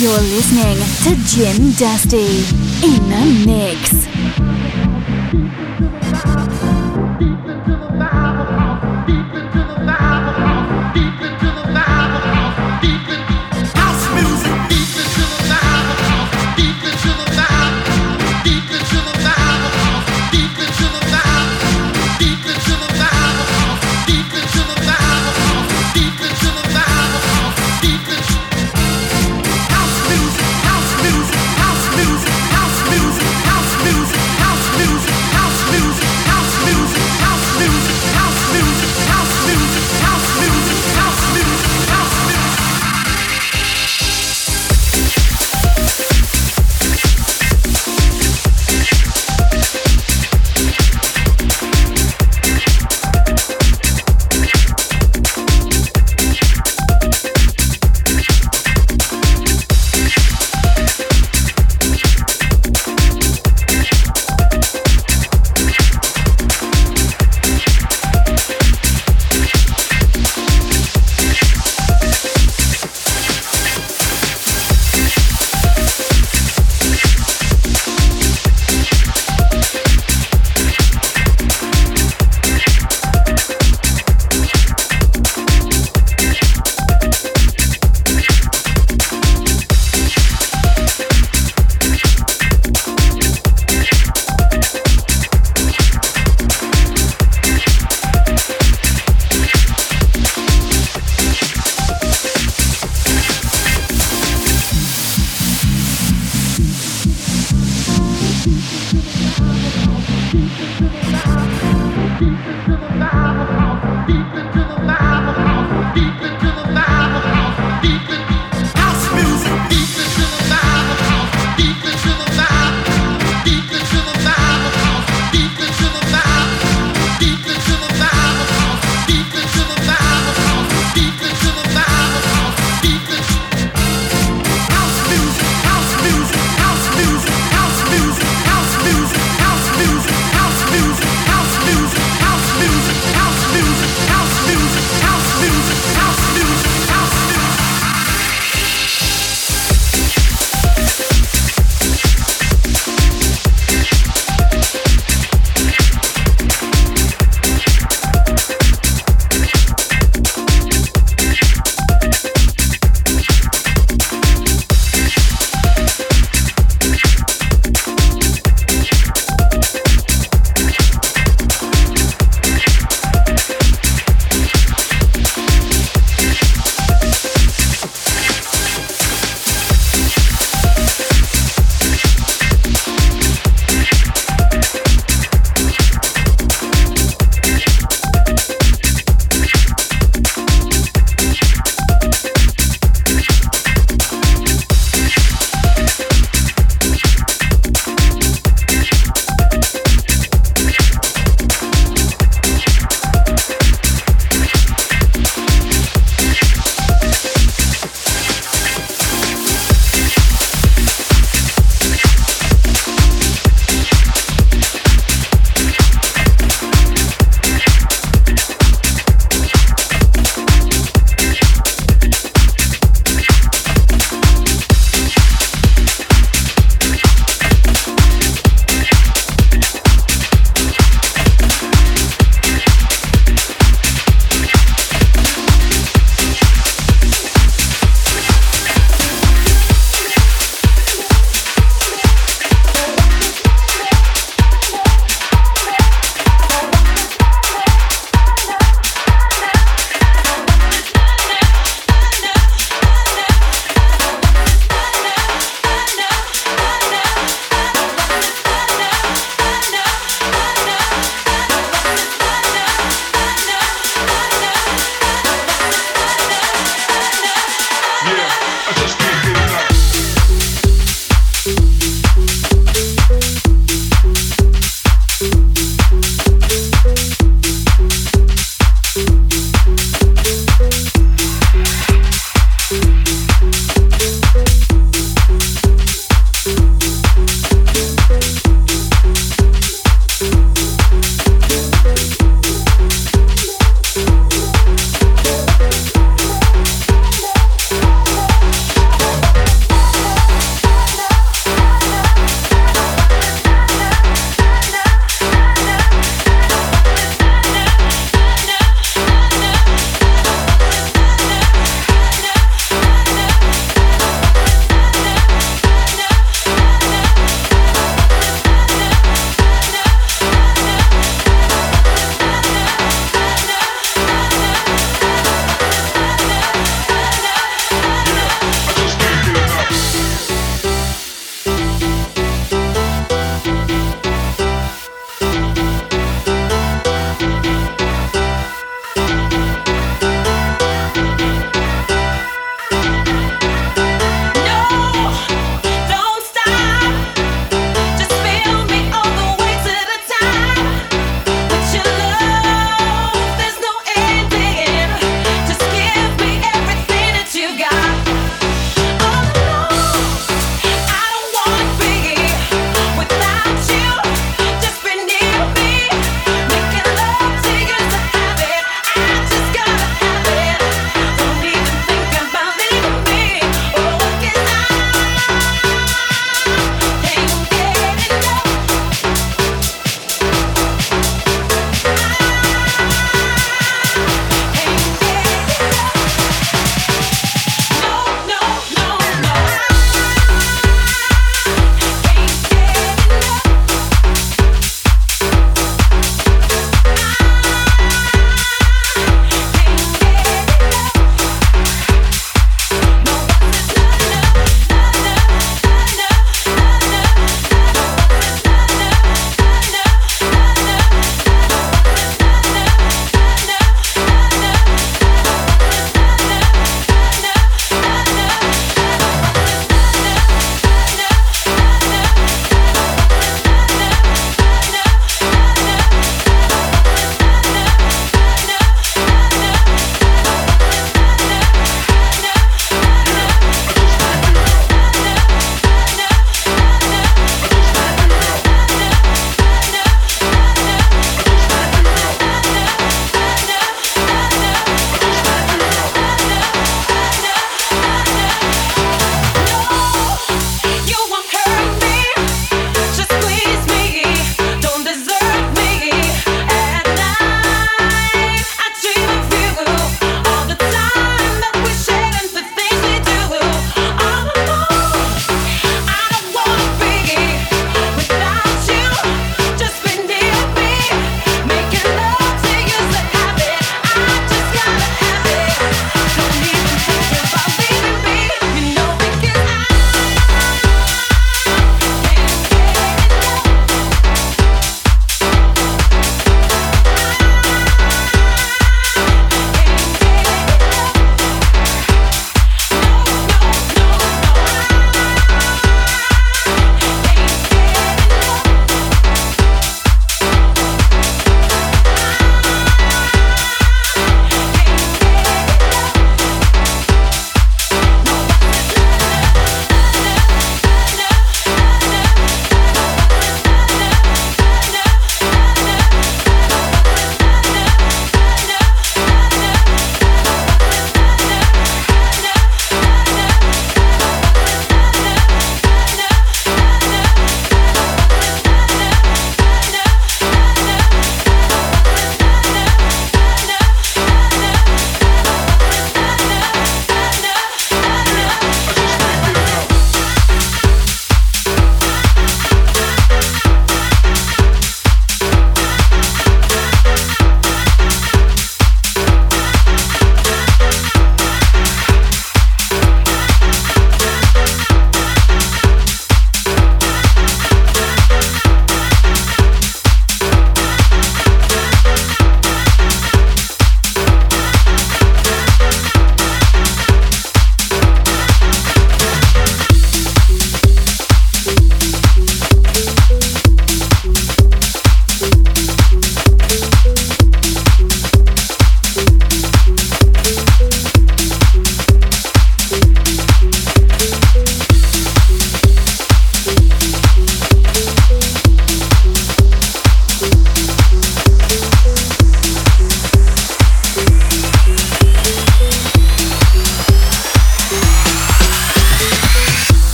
You're listening to Jim Dusty in the mix. Music.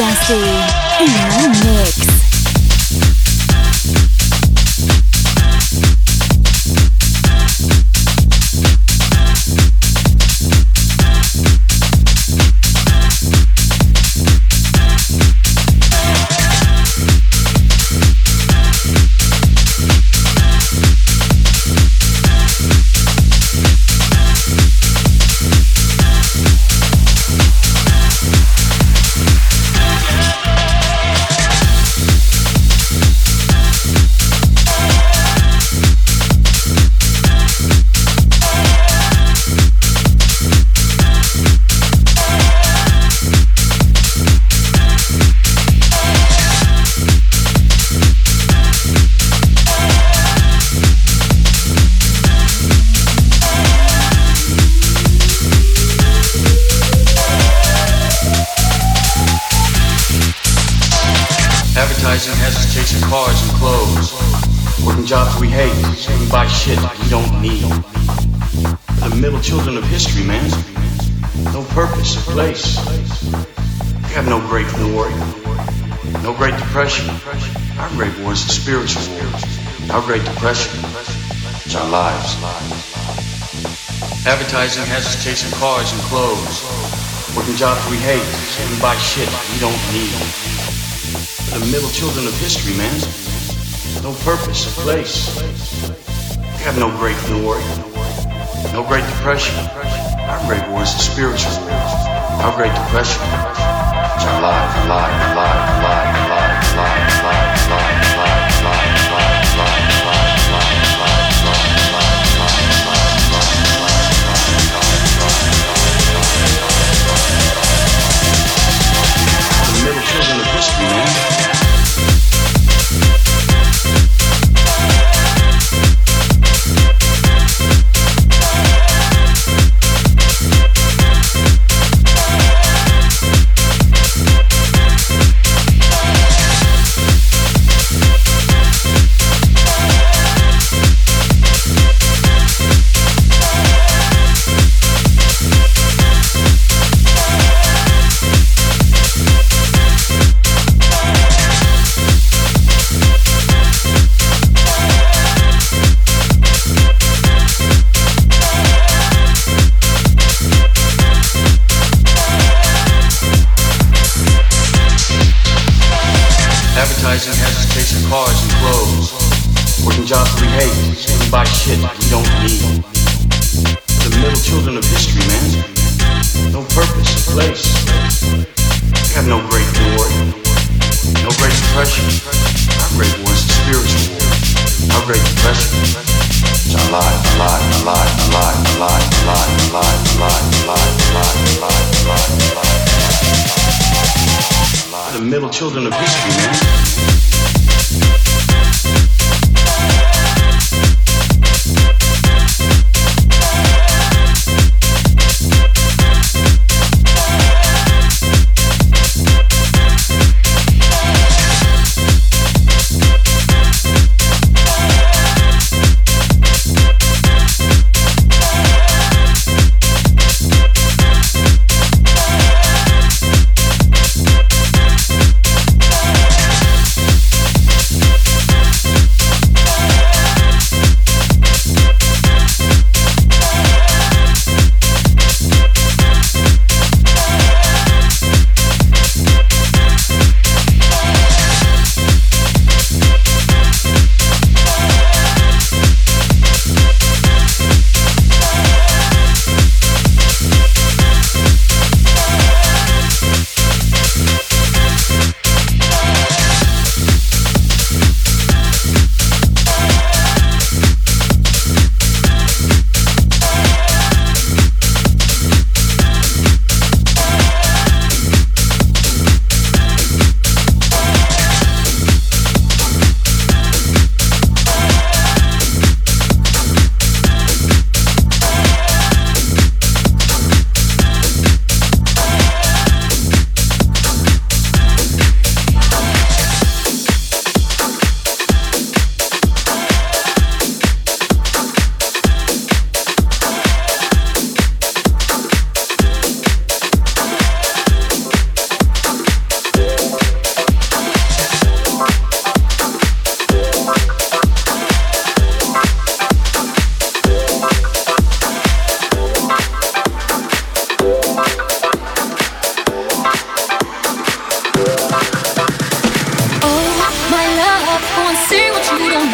Dusty in the mix. Advertising has us chasing cars and clothes, working jobs we hate, and buy shit we don't need. We're the middle children of history, man. No purpose, a place. We have no Great New Order, no Great Depression. Our Great War is the spiritual war. Our Great Depression is our lives,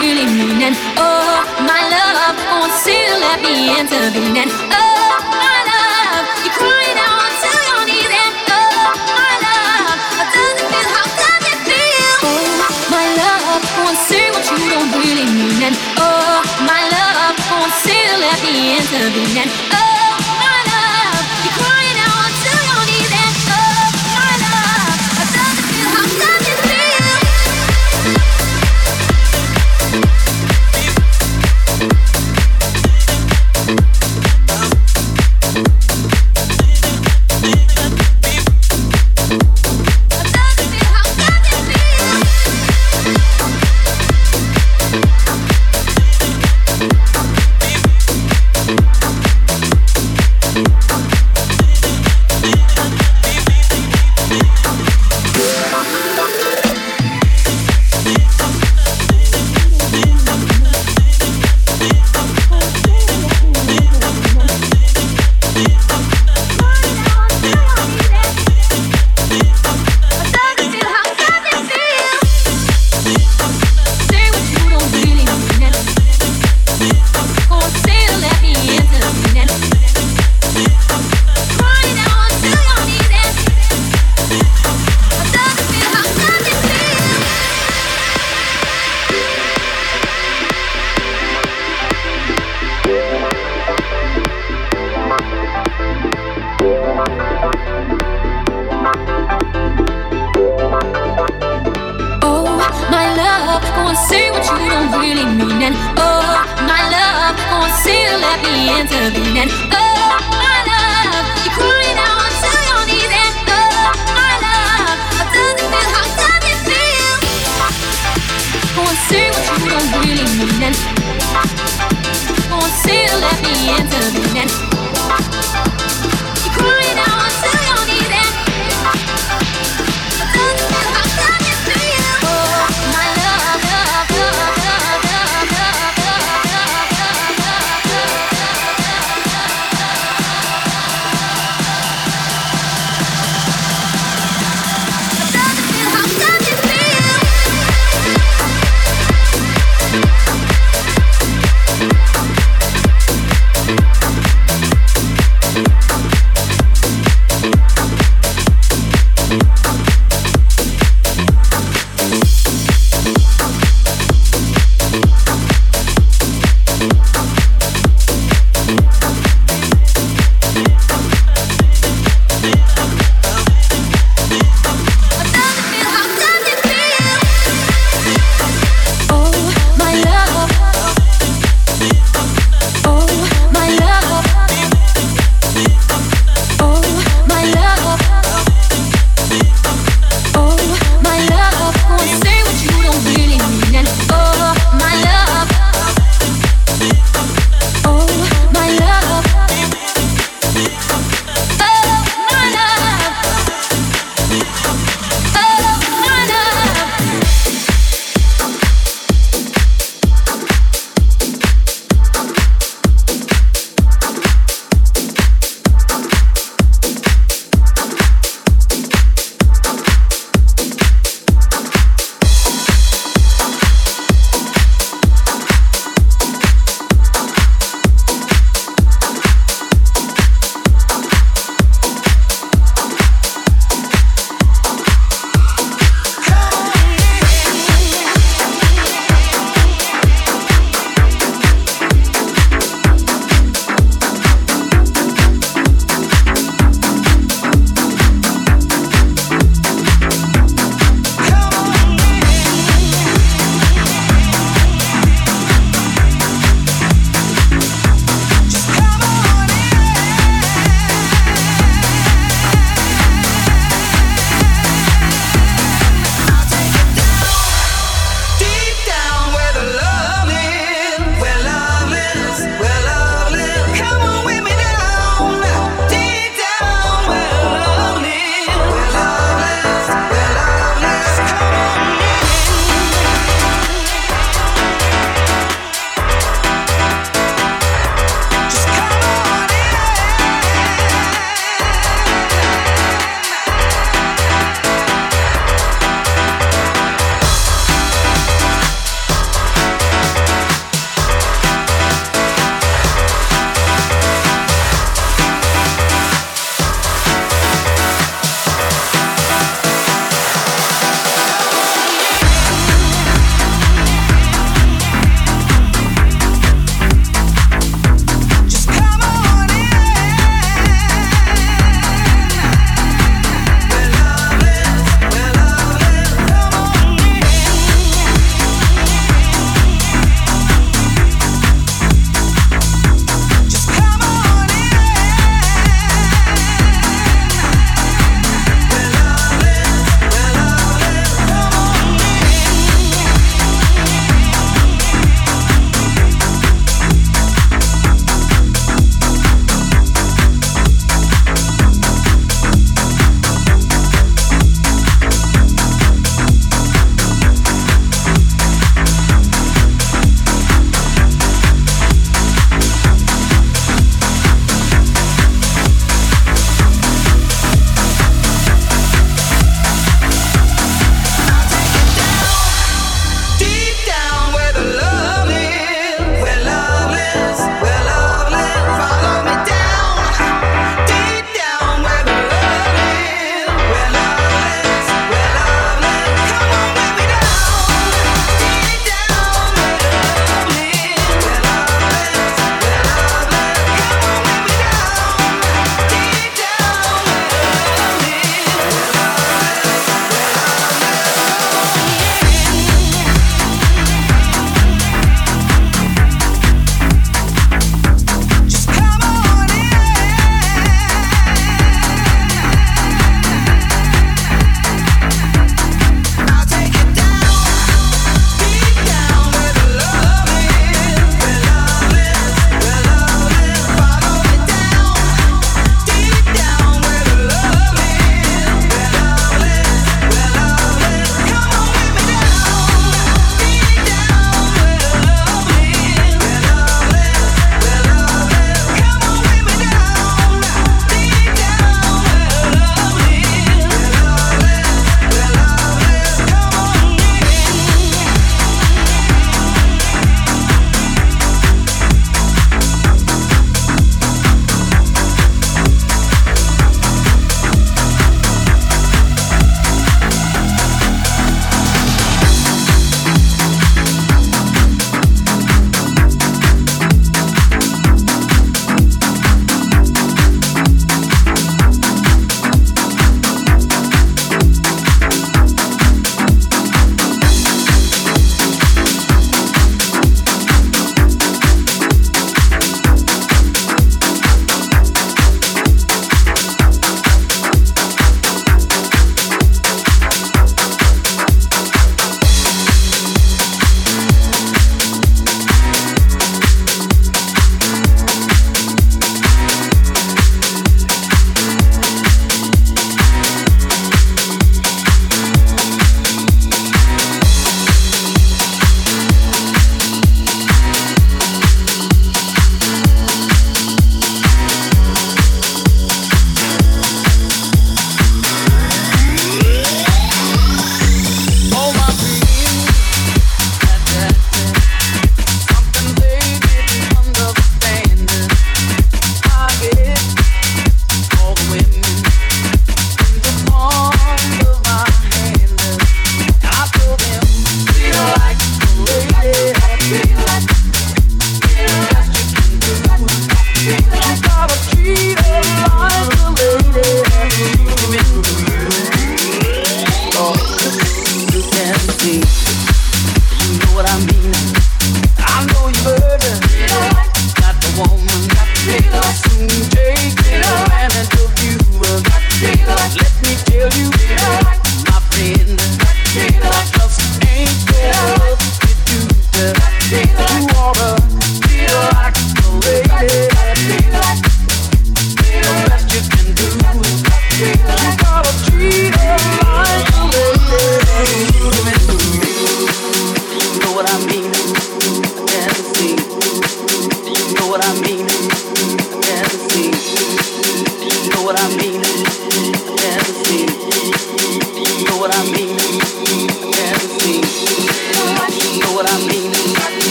really mean. And oh, my love, won't you let me intervene? And oh, my love, you're crying out to your knees. And oh, my love, how does it feel? How does it feel? Oh, my love, won't you what you don't really mean? And oh, my love, won't you let me intervene? And oh,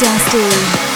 Dusty.